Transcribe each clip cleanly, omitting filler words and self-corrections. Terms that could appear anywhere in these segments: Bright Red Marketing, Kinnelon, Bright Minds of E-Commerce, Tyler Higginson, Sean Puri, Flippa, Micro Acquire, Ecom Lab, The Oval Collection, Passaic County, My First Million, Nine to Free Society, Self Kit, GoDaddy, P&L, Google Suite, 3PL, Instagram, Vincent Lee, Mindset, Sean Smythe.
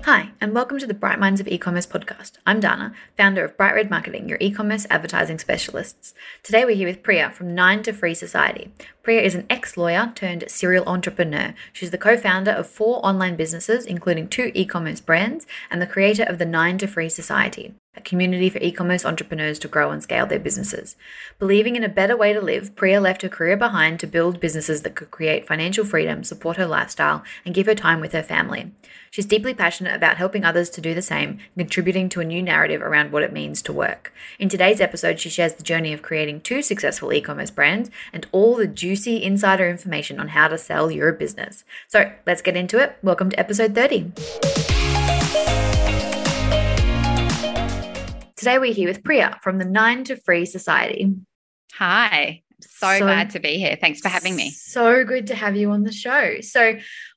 Hi, and welcome to the Bright Minds of E-Commerce podcast. I'm Dana, founder of Bright Red Marketing, your e-commerce advertising specialists. Today we're here with Priya from 9 to Free Society. Priya is an ex-lawyer turned serial entrepreneur. She's the co-founder of 4 online businesses, including 2 e-commerce brands, and the creator of the 9 to Free Society, a community for e-commerce entrepreneurs to grow and scale their businesses. Believing in a better way to live, Priya left her career behind to build businesses that could create financial freedom, support her lifestyle, and give her time with her family. She's deeply passionate about helping others to do the same and contributing to a new narrative around what it means to work. In today's episode, she shares the journey of creating 2 successful e-commerce brands and all the juicy insider information on how to sell your business. So let's get into it. Welcome to episode 30. Today we're here with Priya from the 9 to Free Society. Hi, so glad to be here. Thanks for having me. So good to have you on the show. So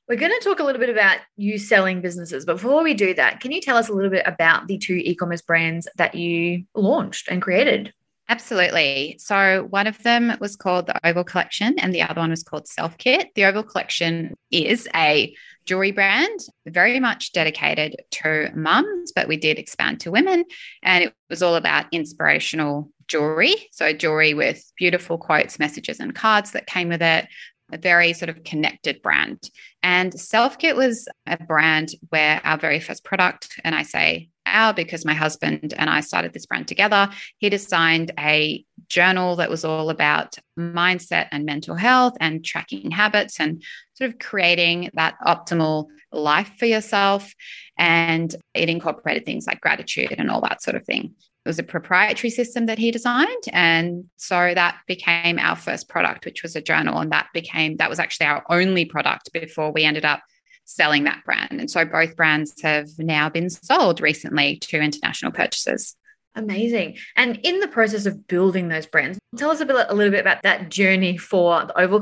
we're going to talk a little bit about you selling businesses. Before we do that, can you tell us a little bit about the 2 e-commerce brands that you launched and created? Absolutely. So one of them was called The Oval Collection and the other one was called Self Kit. The Oval Collection is a jewelry brand, very much dedicated to mums, but we did expand to women. And it was all about inspirational jewelry. So jewelry with beautiful quotes, messages, and cards that came with it, a very sort of connected brand. And Self Kit was a brand where our very first product, and I say our because my husband and I started this brand together, he designed a journal that was all about mindset and mental health and tracking habits and sort of creating that optimal life for yourself. And it incorporated things like gratitude and all that sort of thing. It was a proprietary system that he designed. And so that became our first product, which was a journal. And that was actually our only product before we ended up selling that brand. And so both brands have now been sold recently to international purchasers. Amazing. And in the process of building those brands, tell us a little bit about that journey for the Oval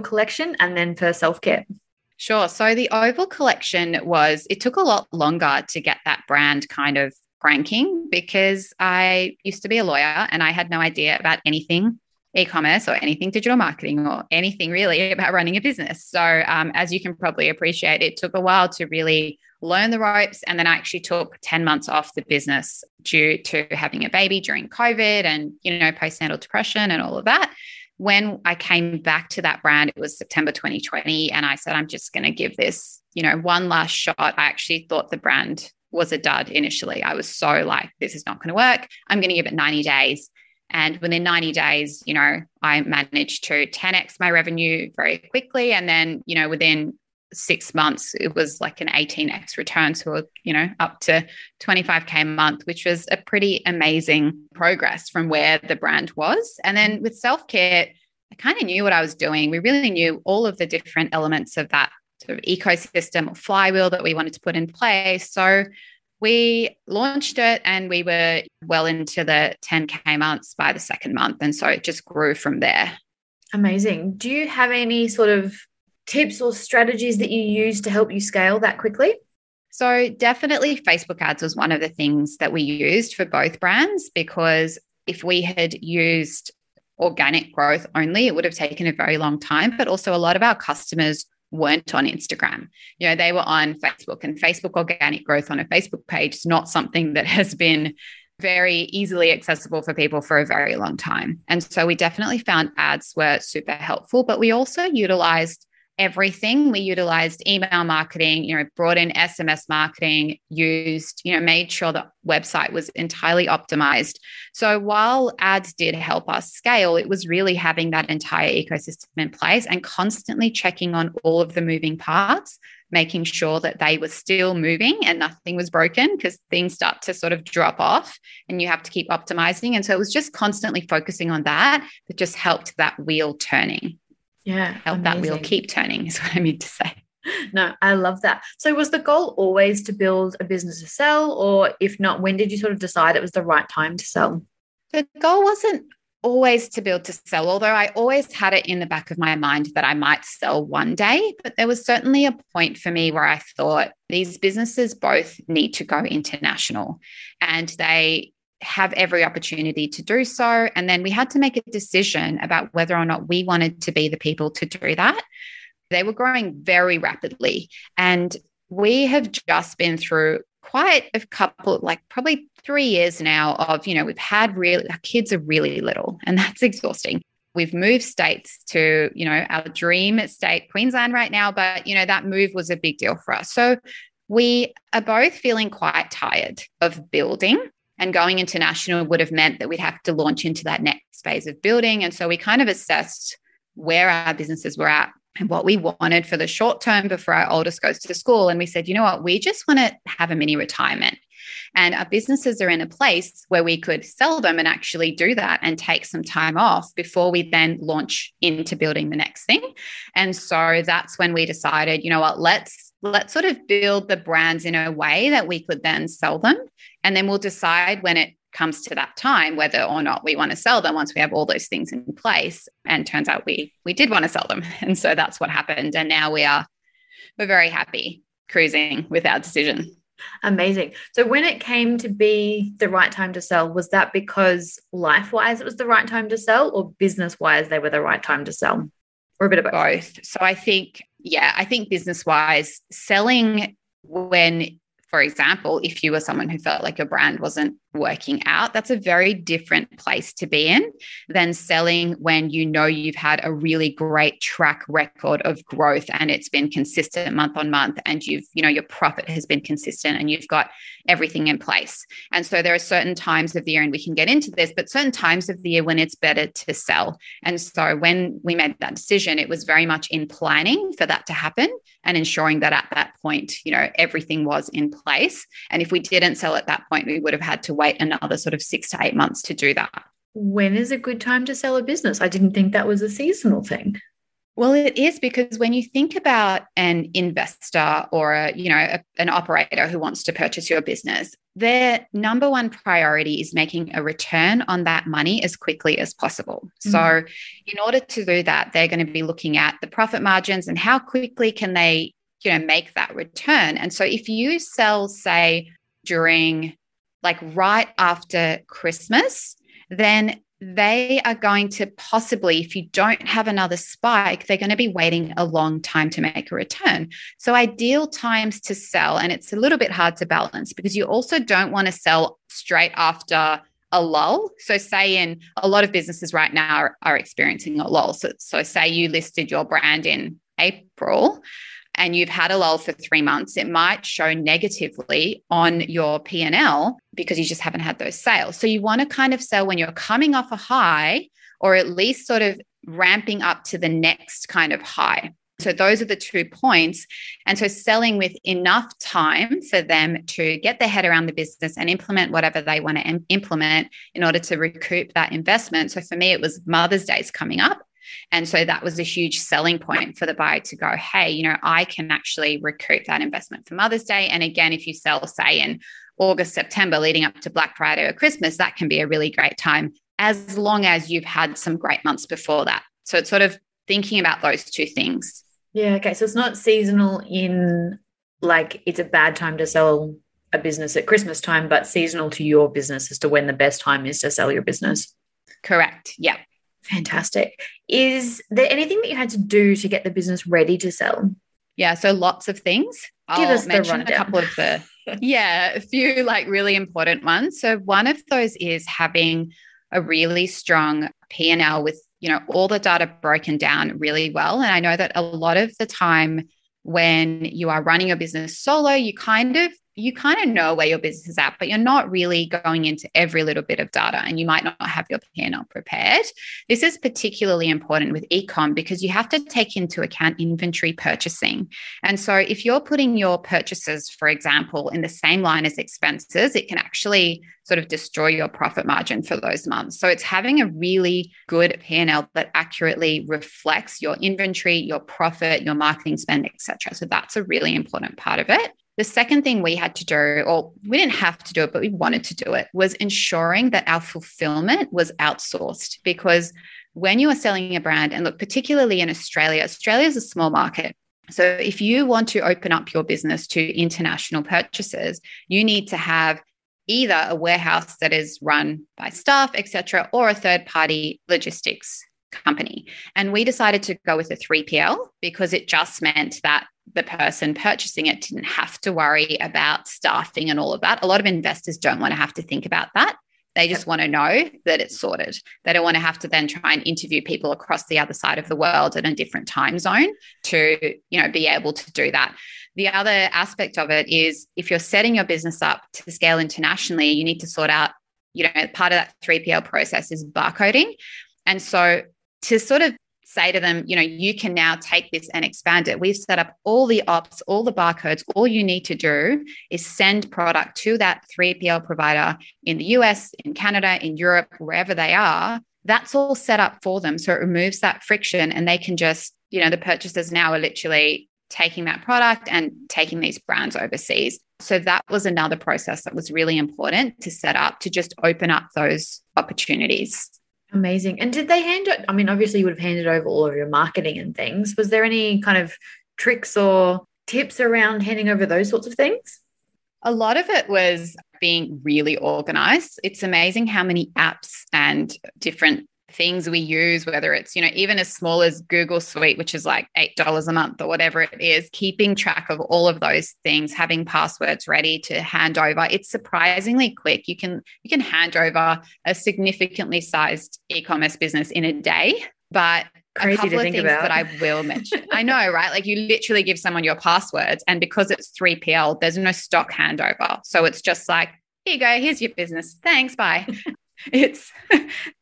Collection and then for Self-Care. Sure. So the Oval Collection it took a lot longer to get that brand kind of cranking because I used to be a lawyer and I had no idea about anything e-commerce or anything digital marketing or anything really about running a business. So as you can probably appreciate, it took a while to really learn the ropes. And then I actually took 10 months off the business due to having a baby during COVID and, postnatal depression and all of that. When I came back to that brand, it was September 2020. And I said, I'm just going to give this, one last shot. I actually thought the brand was a dud initially. I was so like, this is not going to work. I'm going to give it 90 days. And within 90 days, I managed to 10x my revenue very quickly. And then, within 6 months, it was like an 18x return. So, up to 25K a month, which was a pretty amazing progress from where the brand was. And then with Self-Care, I kind of knew what I was doing. We really knew all of the different elements of that sort of ecosystem or flywheel that we wanted to put in place. So we launched it and we were well into the 10K months by the second month. And so it just grew from there. Amazing. Do you have any sort of tips or strategies that you use to help you scale that quickly? So definitely Facebook ads was one of the things that we used for both brands, because if we had used organic growth only, it would have taken a very long time. But also a lot of our customers weren't on Instagram. They were on Facebook, and Facebook organic growth on a Facebook page is not something that has been very easily accessible for people for a very long time. And so we definitely found ads were super helpful, but we also utilized everything. We utilized email marketing, brought in SMS marketing, made sure the website was entirely optimized. So while ads did help us scale, it was really having that entire ecosystem in place and constantly checking on all of the moving parts, making sure that they were still moving and nothing was broken, because things start to sort of drop off and you have to keep optimizing. And so it was just constantly focusing on that just helped that wheel turning. Yeah. Help that wheel keep turning is what I mean to say. No, I love that. So was the goal always to build a business to sell? Or if not, when did you sort of decide it was the right time to sell? The goal wasn't always to build to sell, although I always had it in the back of my mind that I might sell one day. But there was certainly a point for me where I thought these businesses both need to go international and they have every opportunity to do so. And then we had to make a decision about whether or not we wanted to be the people to do that. They were growing very rapidly. And we have just been through quite a couple, like probably 3 years now of, you know, we've had really, our kids are really little and that's exhausting. We've moved states to, you know, our dream state, Queensland right now, but, you know, that move was a big deal for us. So we are both feeling quite tired of building, and going international would have meant that we'd have to launch into that next phase of building. And so we kind of assessed where our businesses were at and what we wanted for the short term before our oldest goes to school. And we said, you know what, we just want to have a mini retirement. And our businesses are in a place where we could sell them and actually do that and take some time off before we then launch into building the next thing. And so that's when we decided, you know what, let's sort of build the brands in a way that we could then sell them. And then we'll decide when it comes to that time whether or not we want to sell them once we have all those things in place. And turns out we did want to sell them. And so that's what happened. And now we're very happy cruising with our decision. Amazing. So when it came to be the right time to sell, was that because life-wise it was the right time to sell, or business-wise they were the right time to sell, or a bit of both? Both. So I think business-wise, selling when, for example, if you were someone who felt like your brand wasn't working out, that's a very different place to be in than selling when you know you've had a really great track record of growth and it's been consistent month on month, and you've, you know, your profit has been consistent and you've got everything in place. And so there are certain times of the year, and we can get into this, but certain times of the year when it's better to sell. And so when we made that decision, it was very much in planning for that to happen and ensuring that at that point, you know, everything was in place. And if we didn't sell at that point, we would have had to wait another sort of 6 to 8 months to do that. When is a good time to sell a business? I didn't think that was a seasonal thing. Well, it is, because when you think about an investor or an operator who wants to purchase your business, their number one priority is making a return on that money as quickly as possible. Mm-hmm. So in order to do that, they're going to be looking at the profit margins and how quickly can they, you know, make that return. And so if you sell, say, during like right after Christmas, then they are going to possibly, if you don't have another spike, they're going to be waiting a long time to make a return. So ideal times to sell, and it's a little bit hard to balance because you also don't want to sell straight after a lull. So say in a lot of businesses right now are experiencing a lull. So say you listed your brand in April and you've had a lull for 3 months, it might show negatively on your P&L because you just haven't had those sales. So you want to kind of sell when you're coming off a high, or at least sort of ramping up to the next kind of high. So those are the 2 points. And so selling with enough time for them to get their head around the business and implement whatever they want to implement in order to recoup that investment. So for me, it was Mother's Day's coming up. And so that was a huge selling point for the buyer to go, hey, you know, I can actually recoup that investment for Mother's Day. And again, if you sell, say, in August, September, leading up to Black Friday or Christmas, that can be a really great time, as long as you've had some great months before that. So it's sort of thinking about those two things. Yeah. Okay. So it's not seasonal in like it's a bad time to sell a business at Christmas time, but seasonal to your business as to when the best time is to sell your business. Correct. Yeah. Fantastic. Is there anything that you had to do to get the business ready to sell? Yeah, so lots of things. I'll mention a couple of the, a few like really important ones. So one of those is having a really strong P&L with, you know, all the data broken down really well. And I know that a lot of the time when you are running your business solo, you kind of know where your business is at, but you're not really going into every little bit of data, and you might not have your P&L prepared. This is particularly important with e-com because you have to take into account inventory purchasing. And so if you're putting your purchases, for example, in the same line as expenses, it can actually sort of destroy your profit margin for those months. So it's having a really good P&L that accurately reflects your inventory, your profit, your marketing spend, etc. So that's a really important part of it. The second thing we had to do, or we didn't have to do it, but we wanted to do it, was ensuring that our fulfillment was outsourced. Because when you are selling a brand, and look, particularly in Australia, Australia is a small market. So if you want to open up your business to international purchasers, you need to have either a warehouse that is run by staff, etc., or a third-party logistics company. And we decided to go with a 3PL because it just meant that the person purchasing it didn't have to worry about staffing and all of that. A lot of investors don't want to have to think about that. They just want to know that it's sorted. They don't want to have to then try and interview people across the other side of the world in a different time zone to, you know, be able to do that. The other aspect of it is if you're setting your business up to scale internationally, you need to sort out, you know, part of that 3PL process is barcoding. And so to sort of say to them, you know, you can now take this and expand it. We've set up all the ops, all the barcodes. All you need to do is send product to that 3PL provider in the US, in Canada, in Europe, wherever they are. That's all set up for them. So it removes that friction and they can just, you know, the purchasers now are literally taking that product and taking these brands overseas. So that was another process that was really important to set up to just open up those opportunities. Amazing. And did they hand it? I mean, obviously you would have handed over all of your marketing and things. Was there any kind of tricks or tips around handing over those sorts of things? A lot of it was being really organized. It's amazing how many apps and different things we use, whether it's, you know, even as small as Google Suite, which is like $8 a month or whatever it is, keeping track of all of those things, having passwords ready to hand over. It's surprisingly quick. You can hand over a significantly sized e-commerce business in a day, but crazy a couple to think of things about that I will mention. I know, right? Like you literally give someone your passwords and because it's 3PL, there's no stock handover. So it's just like, here you go, here's your business. Thanks, bye. It's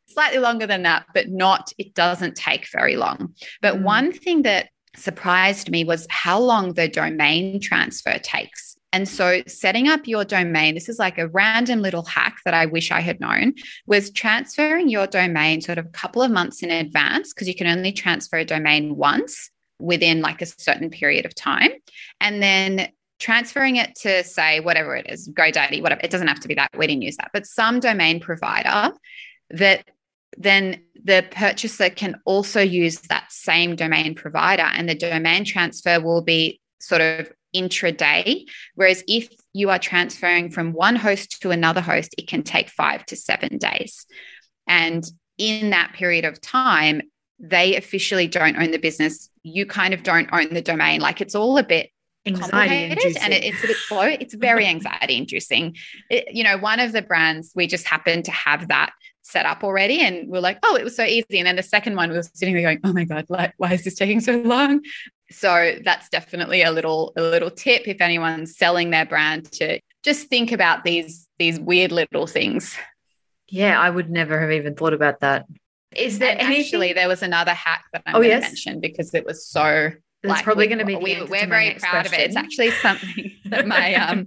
slightly longer than that, but not, it doesn't take very long. But one thing that surprised me was how long the domain transfer takes. And so setting up your domain, this is like a random little hack that I wish I had known, was transferring your domain sort of a couple of months in advance because you can only transfer a domain once within like a certain period of time. And then transferring it to, say, whatever it is, GoDaddy, whatever. It doesn't have to be that. We didn't use that. But some domain provider that then the purchaser can also use that same domain provider and the domain transfer will be sort of intraday. Whereas if you are transferring from one host to another host, it can take 5 to 7 days. And in that period of time, they officially don't own the business. You kind of don't own the domain. Like it's all a bit complicated and it's a bit slow. It's very anxiety inducing. You know, one of the brands, we just happened to have that set up already and we're like, oh, it was so easy. And then the second one, we were sitting there going, oh my God, like, why is this taking so long? So that's definitely a little tip if anyone's selling their brand to just think about these weird little things. Yeah, I would never have even thought about that. Is there anything? Actually, there was another hack that I'm going to mention because it was so... That's like, probably going to be. We're very proud of it. It's actually something that my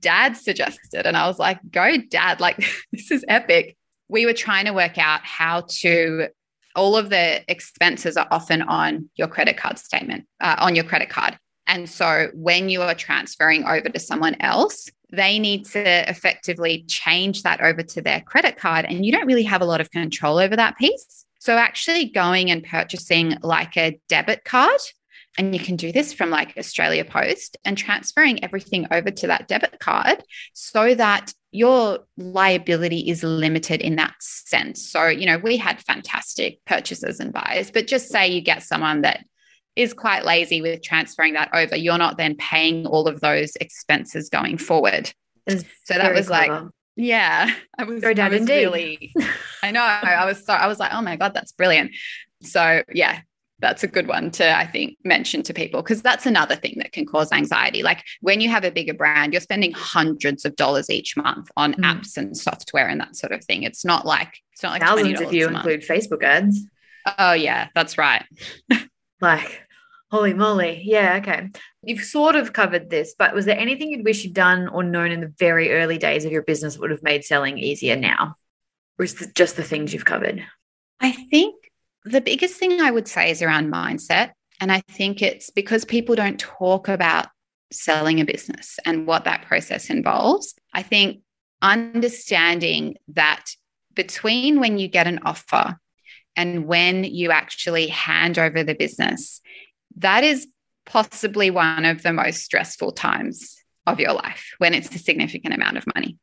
dad suggested, and I was like, "Go, Dad! Like this is epic." We were trying to work out how to. All of the expenses are often on your credit card statement, on your credit card, and so when you are transferring over to someone else, they need to effectively change that over to their credit card, and you don't really have a lot of control over that piece. So actually going and purchasing like a debit card, and you can do this from like Australia Post, and transferring everything over to that debit card so that your liability is limited in that sense. So, you know, we had fantastic purchases and buys, but just say you get someone that is quite lazy with transferring that over. You're not then paying all of those expenses going forward. It's so that was clever. Like... Yeah, I was really, I know. I was like, oh my God, that's brilliant. So yeah, that's a good one to, I think, mention to people because that's another thing that can cause anxiety. Like when you have a bigger brand, you're spending hundreds of dollars each month on apps and software and that sort of thing. It's not like thousands if you include Facebook ads. Oh yeah, that's right. Like, holy moly. Yeah. Okay. You've sort of covered this, but was there anything you'd wish you'd done or known in the very early days of your business that would have made selling easier now? Or is it just the things you've covered? I think the biggest thing I would say is around mindset. And I think it's because people don't talk about selling a business and what that process involves. I think understanding that between when you get an offer and when you actually hand over the business, that is possibly one of the most stressful times of your life when it's a significant amount of money.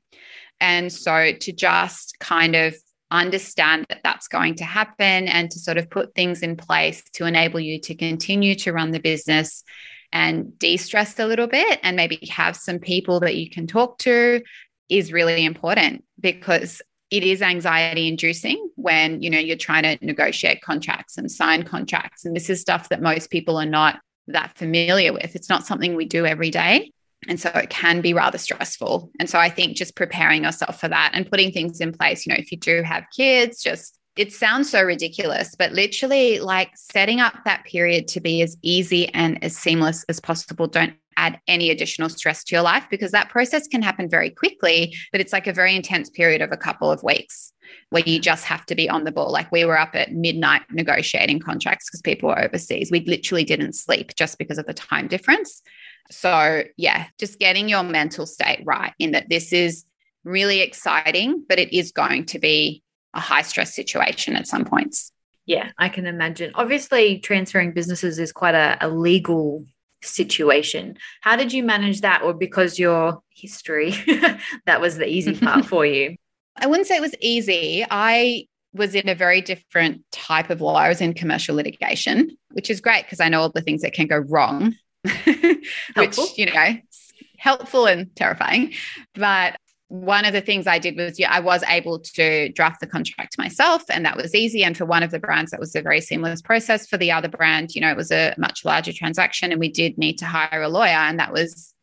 And so to just kind of understand that that's going to happen and to sort of put things in place to enable you to continue to run the business and de-stress a little bit and maybe have some people that you can talk to is really important, because it is anxiety inducing when, you know, you're trying to negotiate contracts and sign contracts. And this is stuff that most people are not that familiar with. It's not something we do every day. And so it can be rather stressful. And so I think just preparing yourself for that and putting things in place, you know, if you do have kids, just, it sounds so ridiculous, but literally like setting up that period to be as easy and as seamless as possible. Don't add any additional stress to your life, because that process can happen very quickly, but it's like a very intense period of a couple of weeks where you just have to be on the ball. Like we were up at midnight negotiating contracts because people were overseas. We literally didn't sleep just because of the time difference. So yeah, just getting your mental state right in that this is really exciting, but it is going to be a high stress situation at some points. Yeah, I can imagine. Obviously, transferring businesses is quite a legal situation. How did you manage that? Or because your history, that was the easy part for you? I wouldn't say it was easy. I was in a very different type of law. I was in commercial litigation, which is great because I know all the things that can go wrong. Which, you know, helpful and terrifying. But one of the things I did was, yeah, I was able to draft the contract myself, and that was easy. And for one of the brands, that was a very seamless process. For the other brand, you know, it was a much larger transaction and we did need to hire a lawyer. And that was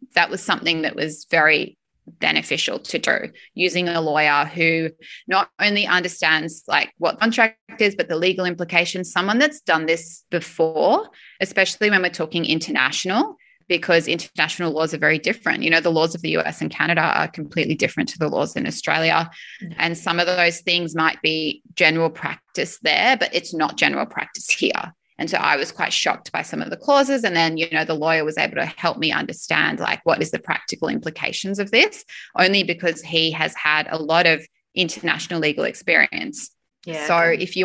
something that was very beneficial to do, using a lawyer who not only understands like what contract is, but the legal implications, someone that's done this before, especially when we're talking international, because international laws are very different. You know, the laws of the US and Canada are completely different to the laws in Australia. Mm-hmm. And some of those things might be general practice there, but it's not general practice here. And so I was quite shocked by some of the clauses. And then, you know, the lawyer was able to help me understand like what is the practical implications of this, only because he has had a lot of international legal experience. Yeah, so okay. if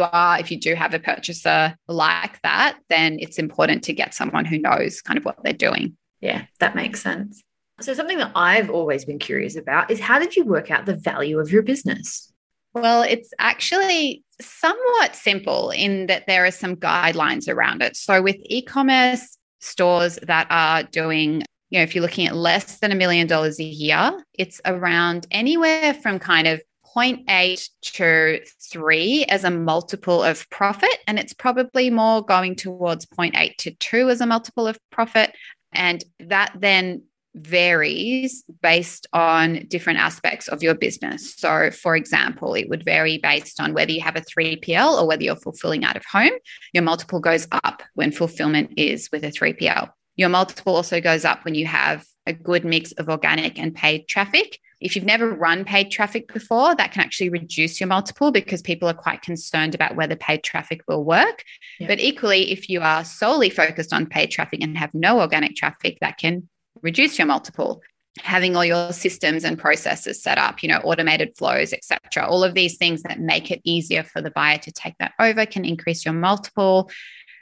you do have a purchaser like that, then it's important to get someone who knows kind of what they're doing. Yeah, that makes sense. So something that I've always been curious about is, how did you work out the value of your business? Well, it's actually somewhat simple in that there are some guidelines around it. So with e-commerce stores that are doing, you know, if you're looking at less than $1 million a year, it's around anywhere from kind of 0.8 to 3 as a multiple of profit. And it's probably more going towards 0.8 to 2 as a multiple of profit. And that then varies based on different aspects of your business. So, for example, it would vary based on whether you have a 3PL or whether you're fulfilling out of home. Your multiple goes up when fulfillment is with a 3PL. Your multiple also goes up when you have a good mix of organic and paid traffic. If you've never run paid traffic before, that can actually reduce your multiple because people are quite concerned about whether paid traffic will work. Yeah. But equally, if you are solely focused on paid traffic and have no organic traffic, that can reduce your multiple. Having all your systems and processes set up, you know, automated flows, etc. All of these things that make it easier for the buyer to take that over can increase your multiple.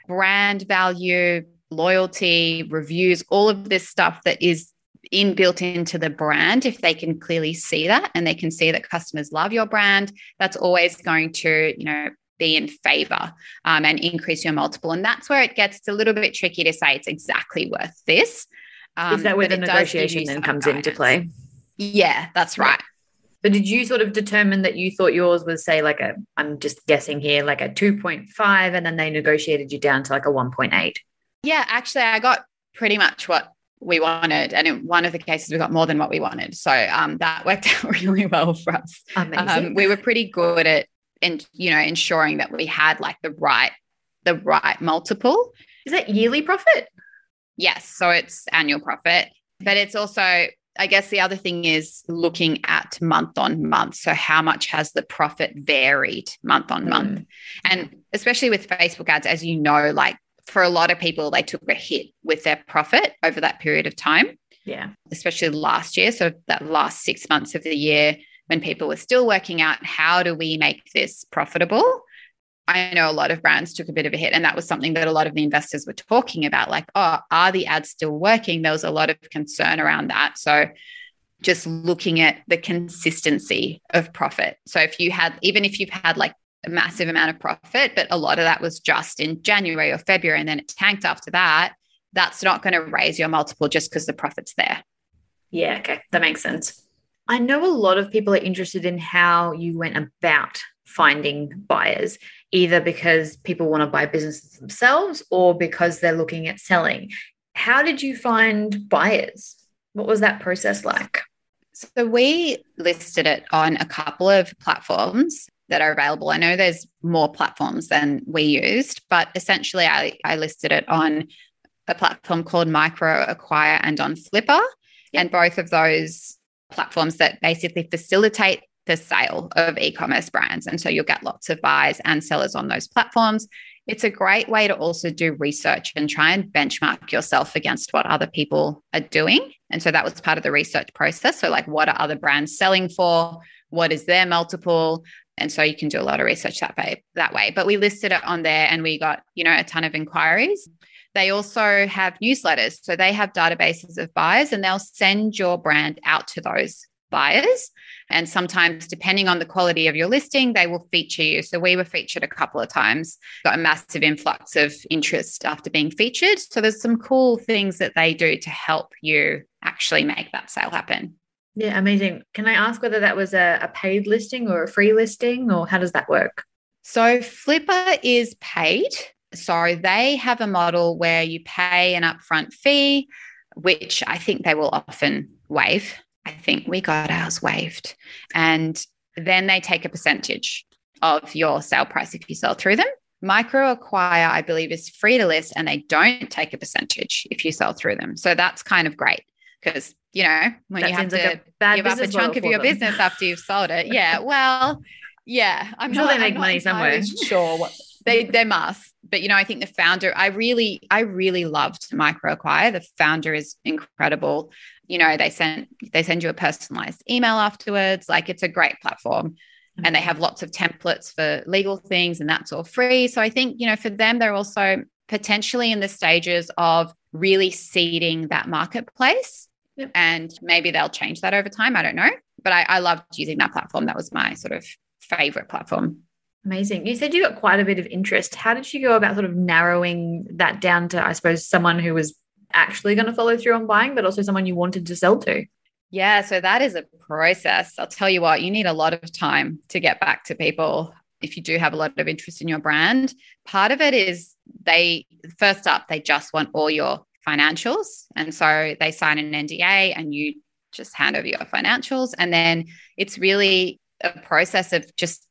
Brand value, loyalty, reviews, all of this stuff that is built into the brand. If they can clearly see that and they can see that customers love your brand, that's always going to, you know, be in favor and increase your multiple. And that's where it gets a little bit tricky to say it's exactly worth this. Is that where the negotiation then comes into play? Yeah, that's right. But did you sort of determine that you thought yours was, say, like a, I'm just guessing here, like a 2.5, and then they negotiated you down to like a 1.8? Yeah, actually, I got pretty much what we wanted. And in one of the cases, we got more than what we wanted. So that worked out really well for us. Amazing. We were pretty good at, you know, ensuring that we had like the right multiple. Is that yearly profit? Yes. So it's annual profit, but it's also, I guess the other thing is looking at month on month. So how much has the profit varied month on month? And especially with Facebook ads, as you know, like for a lot of people, they took a hit with their profit over that period of time. Yeah. Especially last year. So that last 6 months of the year when people were still working out, how do we make this profitable? I know a lot of brands took a bit of a hit, and that was something that a lot of the investors were talking about, like, oh, are the ads still working? There was a lot of concern around that. So just looking at the consistency of profit. So if you had, even if you've had like a massive amount of profit, but a lot of that was just in January or February, and then it tanked after that, that's not going to raise your multiple just because the profit's there. Yeah. Okay. That makes sense. I know a lot of people are interested in how you went about finding buyers, either because people want to buy businesses themselves or because they're looking at selling. How did you find buyers? What was that process like? So we listed it on a couple of platforms that are available. I know there's more platforms than we used, but essentially I listed it on a platform called Micro Acquire and on Flippa. Yep. And both of those platforms that basically facilitate the sale of e-commerce brands. And so you'll get lots of buyers and sellers on those platforms. It's a great way to also do research and try and benchmark yourself against what other people are doing. And so that was part of the research process. So like, what are other brands selling for? What is their multiple? And so you can do a lot of research that way. But we listed it on there and we got, a ton of inquiries. They also have newsletters. So they have databases of buyers and they'll send your brand out to those buyers. And sometimes, depending on the quality of your listing, they will feature you. So we were featured a couple of times, got a massive influx of interest after being featured. So there's some cool things that they do to help you actually make that sale happen. Yeah, amazing. Can I ask whether that was a paid listing or a free listing, or how does that work? So Flippa is paid. So they have a model where you pay an upfront fee, which I think they will often waive. I think we got ours waived. And then they take a percentage of your sale price if you sell through them. Micro Acquire, I believe, is free to list and they don't take a percentage if you sell through them. So that's kind of great because, when that you have to like give up a chunk of your business after you've sold it. Yeah, well, yeah. I'm sure they make money somewhere. Sure what they must. But, I think the founder, I really loved Micro Acquire. The founder is incredible. They send you a personalized email afterwards. Like, it's a great platform. Mm-hmm. And they have lots of templates for legal things, and that's all free. So I think, for them, they're also potentially in the stages of really seeding that marketplace. Yep. And maybe they'll change that over time. I don't know. But I loved using that platform. That was my sort of favorite platform. Amazing. You said you got quite a bit of interest. How did you go about sort of narrowing that down to, I suppose, someone who was actually going to follow through on buying, but also someone you wanted to sell to? Yeah. So that is a process. I'll tell you what, you need a lot of time to get back to people if you do have a lot of interest in your brand. Part of it is they just want all your financials. And so they sign an NDA and you just hand over your financials. And then it's really a process of just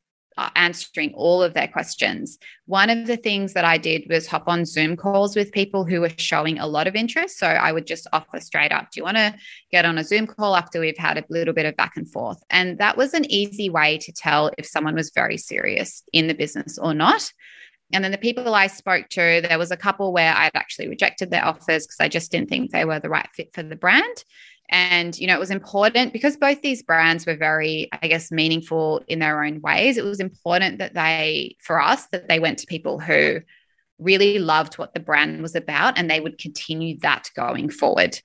answering all of their questions. One of the things that I did was hop on Zoom calls with people who were showing a lot of interest. So I would just offer straight up, do you want to get on a Zoom call after we've had a little bit of back and forth? And that was an easy way to tell if someone was very serious in the business or not. And then the people I spoke to, there was a couple where I'd actually rejected their offers because I just didn't think they were the right fit for the brand. And, it was important because both these brands were very, I guess, meaningful in their own ways. It was important that they went to people who really loved what the brand was about and they would continue that going forward.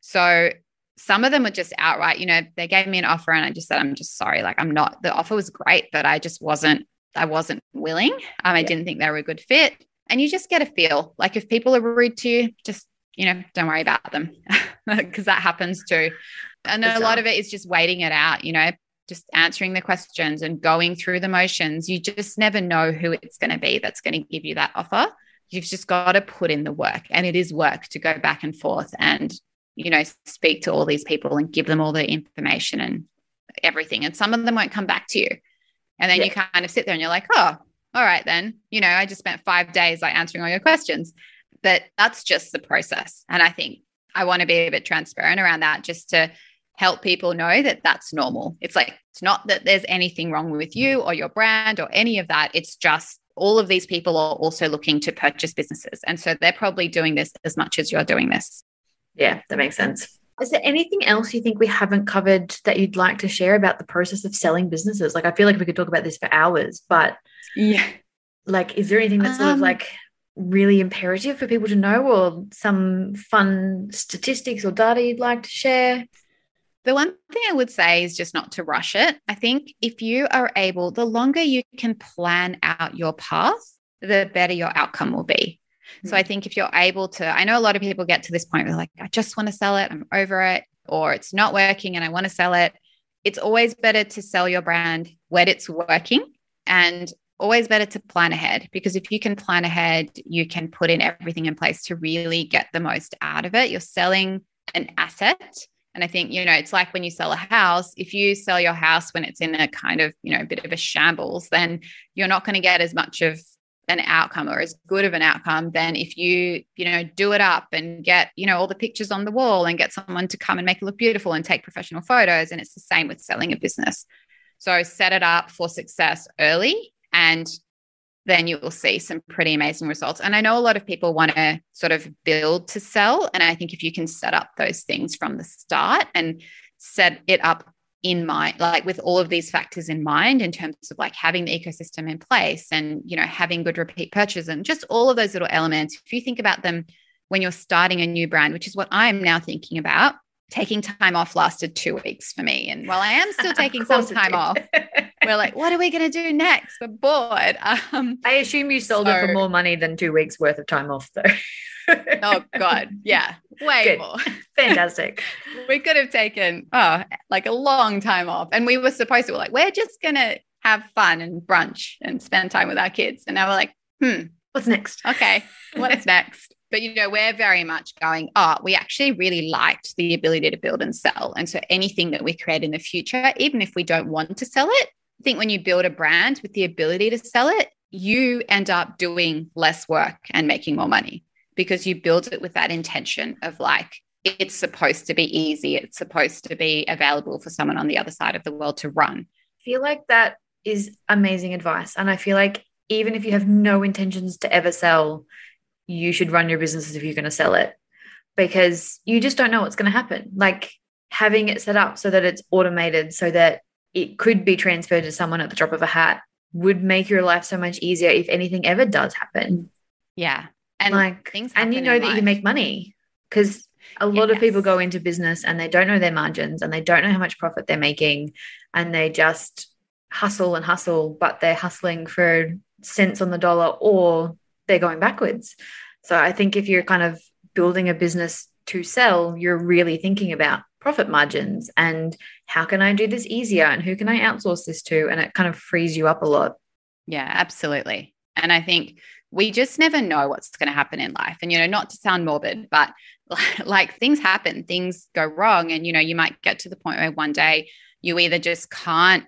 So some of them were just outright, they gave me an offer and I just said, I'm just sorry. Like, I'm not, the offer was great, but I wasn't willing. I didn't think they were a good fit. And you just get a feel like if people are rude to you, just, don't worry about them because that happens too. And a lot of it is just waiting it out, just answering the questions and going through the motions. You just never know who it's going to be that's going to give you that offer. You've just got to put in the work, and it is work to go back and forth and, speak to all these people and give them all the information and everything. And some of them won't come back to you. And then you kind of sit there and you're like, oh, all right, then, I just spent 5 days answering all your questions. But that's just the process. And I think I want to be a bit transparent around that just to help people know that that's normal. It's like, it's not that there's anything wrong with you or your brand or any of that. It's just all of these people are also looking to purchase businesses. And so they're probably doing this as much as you're doing this. Yeah, that makes sense. Is there anything else you think we haven't covered that you'd like to share about the process of selling businesses? Like, I feel like we could talk about this for hours, but is there anything that's sort of really imperative for people to know, or some fun statistics or data you'd like to share? The one thing I would say is just not to rush it. I think if you are able, the longer you can plan out your path, the better your outcome will be. Mm-hmm. So I think if you're able to, I know a lot of people get to this point where they're like, I just want to sell it, I'm over it, or it's not working and I want to sell it. It's always better to sell your brand when it's working, and always better to plan ahead, because if you can plan ahead, you can put in everything in place to really get the most out of it. You're selling an asset. And I think, you know, it's like when you sell a house, if you sell your house when it's in a kind of, you know, bit of a shambles, then you're not going to get as much of an outcome or as good of an outcome than if you, you know, do it up and get, you know, all the pictures on the wall and get someone to come and make it look beautiful and take professional photos. And it's the same with selling a business. So set it up for success early, and then you will see some pretty amazing results. And I know a lot of people want to sort of build to sell. And I think if you can set up those things from the start and set it up in mind, like with all of these factors in mind, in terms of like having the ecosystem in place and, you know, having good repeat purchase and just all of those little elements, if you think about them when you're starting a new brand, which is what I'm now thinking about, taking time off lasted 2 weeks for me. And while I am still taking some time off, we're like, what are we going to do next? We're bored. I assume you sold it for more money than 2 weeks worth of time off though. Oh God. Yeah. Way good. More. Fantastic. We could have taken, like a long time off, and we were supposed to, we're like, we're just going to have fun and brunch and spend time with our kids. And now we're like, what's next? Okay. What's next? But, you know, we're very much going, we actually really liked the ability to build and sell. And so anything that we create in the future, even if we don't want to sell it, I think when you build a brand with the ability to sell it, you end up doing less work and making more money, because you build it with that intention of like, it's supposed to be easy. It's supposed to be available for someone on the other side of the world to run. I feel like that is amazing advice. And I feel like even if you have no intentions to ever sell, you should run your business as if you're going to sell it, because you just don't know what's going to happen. Like having it set up so that it's automated, so that it could be transferred to someone at the drop of a hat, would make your life so much easier if anything ever does happen. Yeah. And like things happen, and you know that life. You make money, because a lot of people go into business and they don't know their margins and they don't know how much profit they're making, and they just hustle and hustle, but they're hustling for cents on the dollar or they're going backwards. So I think if you're kind of building a business to sell, you're really thinking about profit margins and how can I do this easier and who can I outsource this to? And it kind of frees you up a lot. Yeah, absolutely. And I think we just never know what's going to happen in life. And, you know, not to sound morbid, but like things happen, things go wrong. And, you know, you might get to the point where one day you either just can't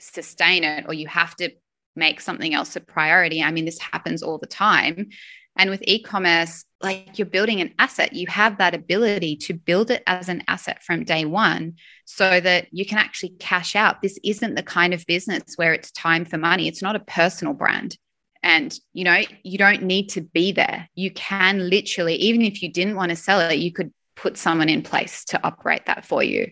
sustain it or you have to make something else a priority. I mean, this happens all the time. And with e-commerce, like you're building an asset, you have that ability to build it as an asset from day one so that you can actually cash out. This isn't the kind of business where it's time for money. It's not a personal brand. And, you know, you don't need to be there. You can literally, even if you didn't want to sell it, you could put someone in place to operate that for you.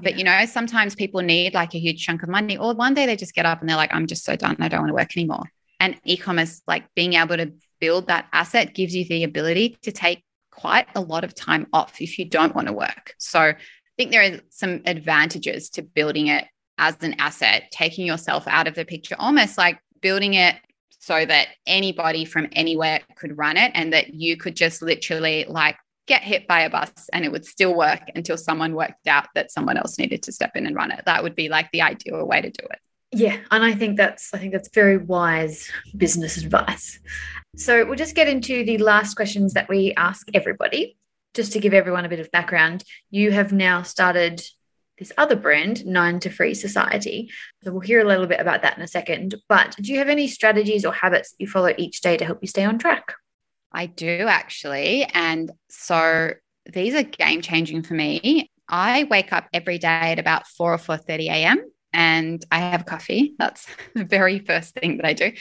But, you know, sometimes people need like a huge chunk of money, or one day they just get up and they're like, I'm just so done. I don't want to work anymore. And e-commerce, like being able to build that asset, gives you the ability to take quite a lot of time off if you don't want to work. So I think there are some advantages to building it as an asset, taking yourself out of the picture, almost like building it so that anybody from anywhere could run it, and that you could just literally like get hit by a bus and it would still work until someone worked out that someone else needed to step in and run it. That would be like the ideal way to do it. Yeah. And I think that's very wise business advice. So we'll just get into the last questions that we ask everybody, just to give everyone a bit of background. You have now started this other brand, Nine to Free Society. So we'll hear a little bit about that in a second, but do you have any strategies or habits that you follow each day to help you stay on track? I do actually. And so these are game changing for me. I wake up every day at about 4 or 4:30 a.m. and I have coffee. That's the very first thing that I do.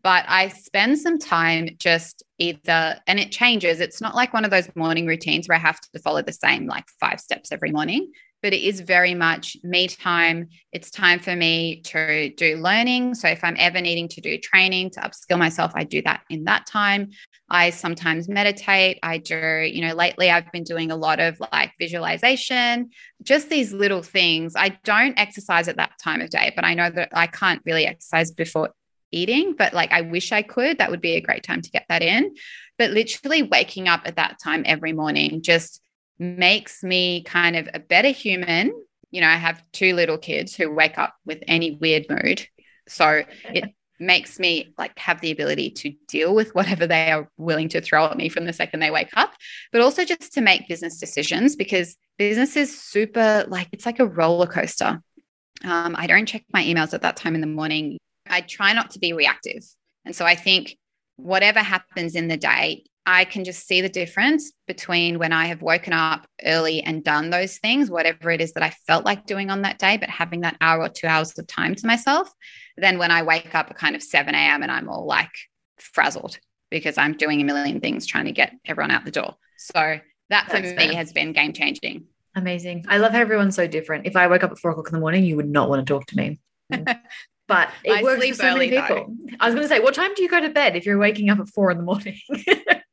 But I spend some time just either, and it changes. It's not like one of those morning routines where I have to follow the same like 5 steps every morning, but it is very much me time. It's time for me to do learning. So if I'm ever needing to do training to upskill myself, I do that in that time. I sometimes meditate. I do, you know, lately I've been doing a lot of like visualization, just these little things. I don't exercise at that time of day, but I know that I can't really exercise before eating, but like I wish I could. That would be a great time to get that in. But literally waking up at that time every morning just makes me kind of a better human. You know, I have 2 little kids who wake up with any weird mood. So it makes me like have the ability to deal with whatever they are willing to throw at me from the second they wake up, but also just to make business decisions, because business is super like, it's like a roller coaster. I don't check my emails at that time in the morning. I try not to be reactive. And so I think whatever happens in the day, I can just see the difference between when I have woken up early and done those things, whatever it is that I felt like doing on that day, but having that hour or 2 hours of time to myself, than when I wake up at kind of 7 a.m. and I'm all like frazzled because I'm doing a million things trying to get everyone out the door. So that for me has been game changing. Amazing. I love how everyone's so different. If I woke up at 4 o'clock in the morning, you would not want to talk to me. But it works for so many people. Though. I was going to say, what time do you go to bed if you're waking up at 4 in the morning?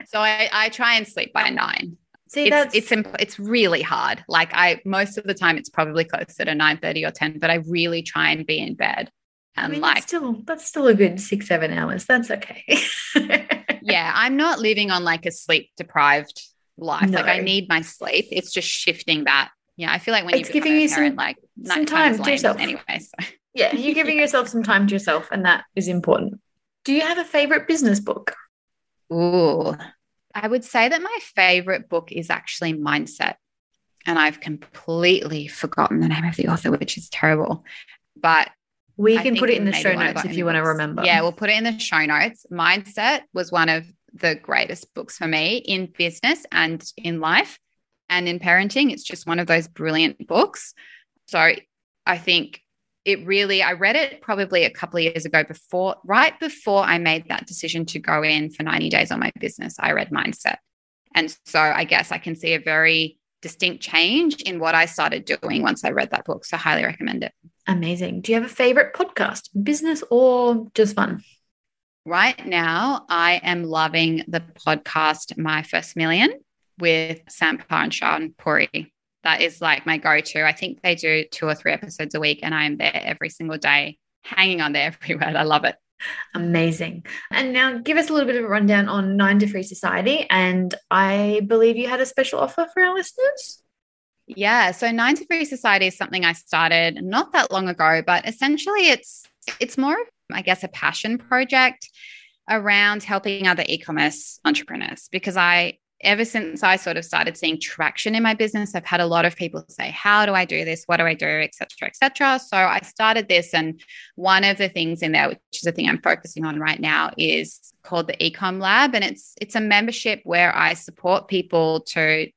So I try and sleep by 9. See, it's really hard. Like most of the time it's probably closer to 9:30 or 10, but I really try and be in bed. And that's still a good 6-7 hours. That's okay. Yeah. I'm not living on like a sleep deprived life. No. Like I need my sleep. It's just shifting that. Yeah. I feel like when it's giving you parent, some time to yourself anyway. So. Yeah. You're giving yourself some time to yourself, and that is important. Do you have a favorite business book? Ooh, I would say that my favorite book is actually Mindset, and I've completely forgotten the name of the author, which is terrible, but we can put it in the show notes if you want to remember. Yeah, we'll put it in the show notes. Mindset was one of the greatest books for me in business and in life and in parenting. It's just one of those brilliant books. So I think I read it probably a couple of years ago right before I made that decision to go in for 90 days on my business, I read Mindset. And so I guess I can see a very distinct change in what I started doing once I read that book. So highly recommend it. Amazing. Do you have a favorite podcast, business or just fun? Right now, I am loving the podcast, My First Million with Sampaar and Sean Puri. That is like my go-to. I think they do 2 or 3 episodes a week, and I am there every single day, hanging on there every word. I love it. Amazing. And now give us a little bit of a rundown on 9 to Free Society. And I believe you had a special offer for our listeners. Yeah. So 9 to Free Society is something I started not that long ago, but essentially it's more, I guess, a passion project around helping other e-commerce entrepreneurs, because ever since I sort of started seeing traction in my business, I've had a lot of people say, how do I do this? What do I do? Et cetera, et cetera. So I started this. And one of the things in there, which is the thing I'm focusing on right now, is called the Ecom Lab. And it's a membership where I support people to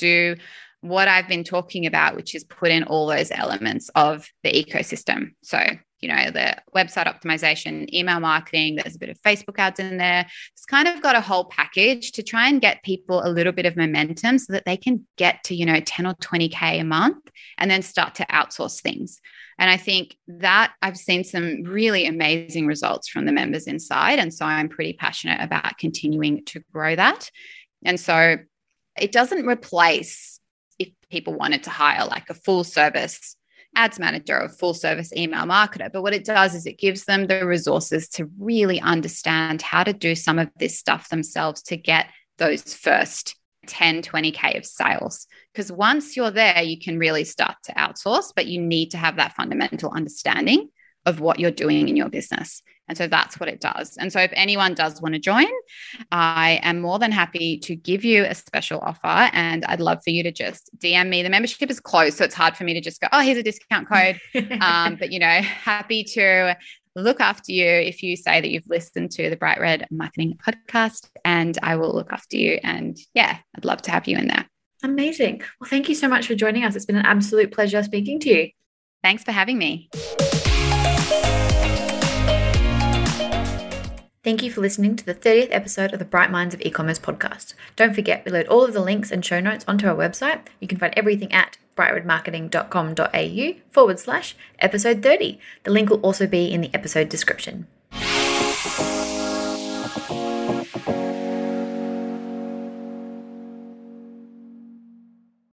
do what I've been talking about, which is put in all those elements of the ecosystem. So, you know, the website optimization, email marketing, there's a bit of Facebook ads in there. It's kind of got a whole package to try and get people a little bit of momentum so that they can get to, you know, 10 or 20K a month and then start to outsource things. And I think that I've seen some really amazing results from the members inside. And so I'm pretty passionate about continuing to grow that. And so it doesn't replace, if people wanted to hire like a full service ads manager or full service email marketer. But what it does is it gives them the resources to really understand how to do some of this stuff themselves to get those first 10, 20K of sales. Because once you're there, you can really start to outsource, but you need to have that fundamental understanding of what you're doing in your business. And so that's what it does. And so if anyone does want to join, I am more than happy to give you a special offer, and I'd love for you to just DM me. The membership is closed, so it's hard for me to just go, oh, here's a discount code. But, you know, happy to look after you if you say that you've listened to the Bright Red Marketing podcast, and I will look after you. And yeah, I'd love to have you in there. Amazing. Well, thank you so much for joining us. It's been an absolute pleasure speaking to you. Thanks for having me. Thank you for listening to the 30th episode of the Bright Minds of E-Commerce podcast. Don't forget, we load all of the links and show notes onto our website. You can find everything at brightredmarketing.com.au/episode30. The link will also be in the episode description.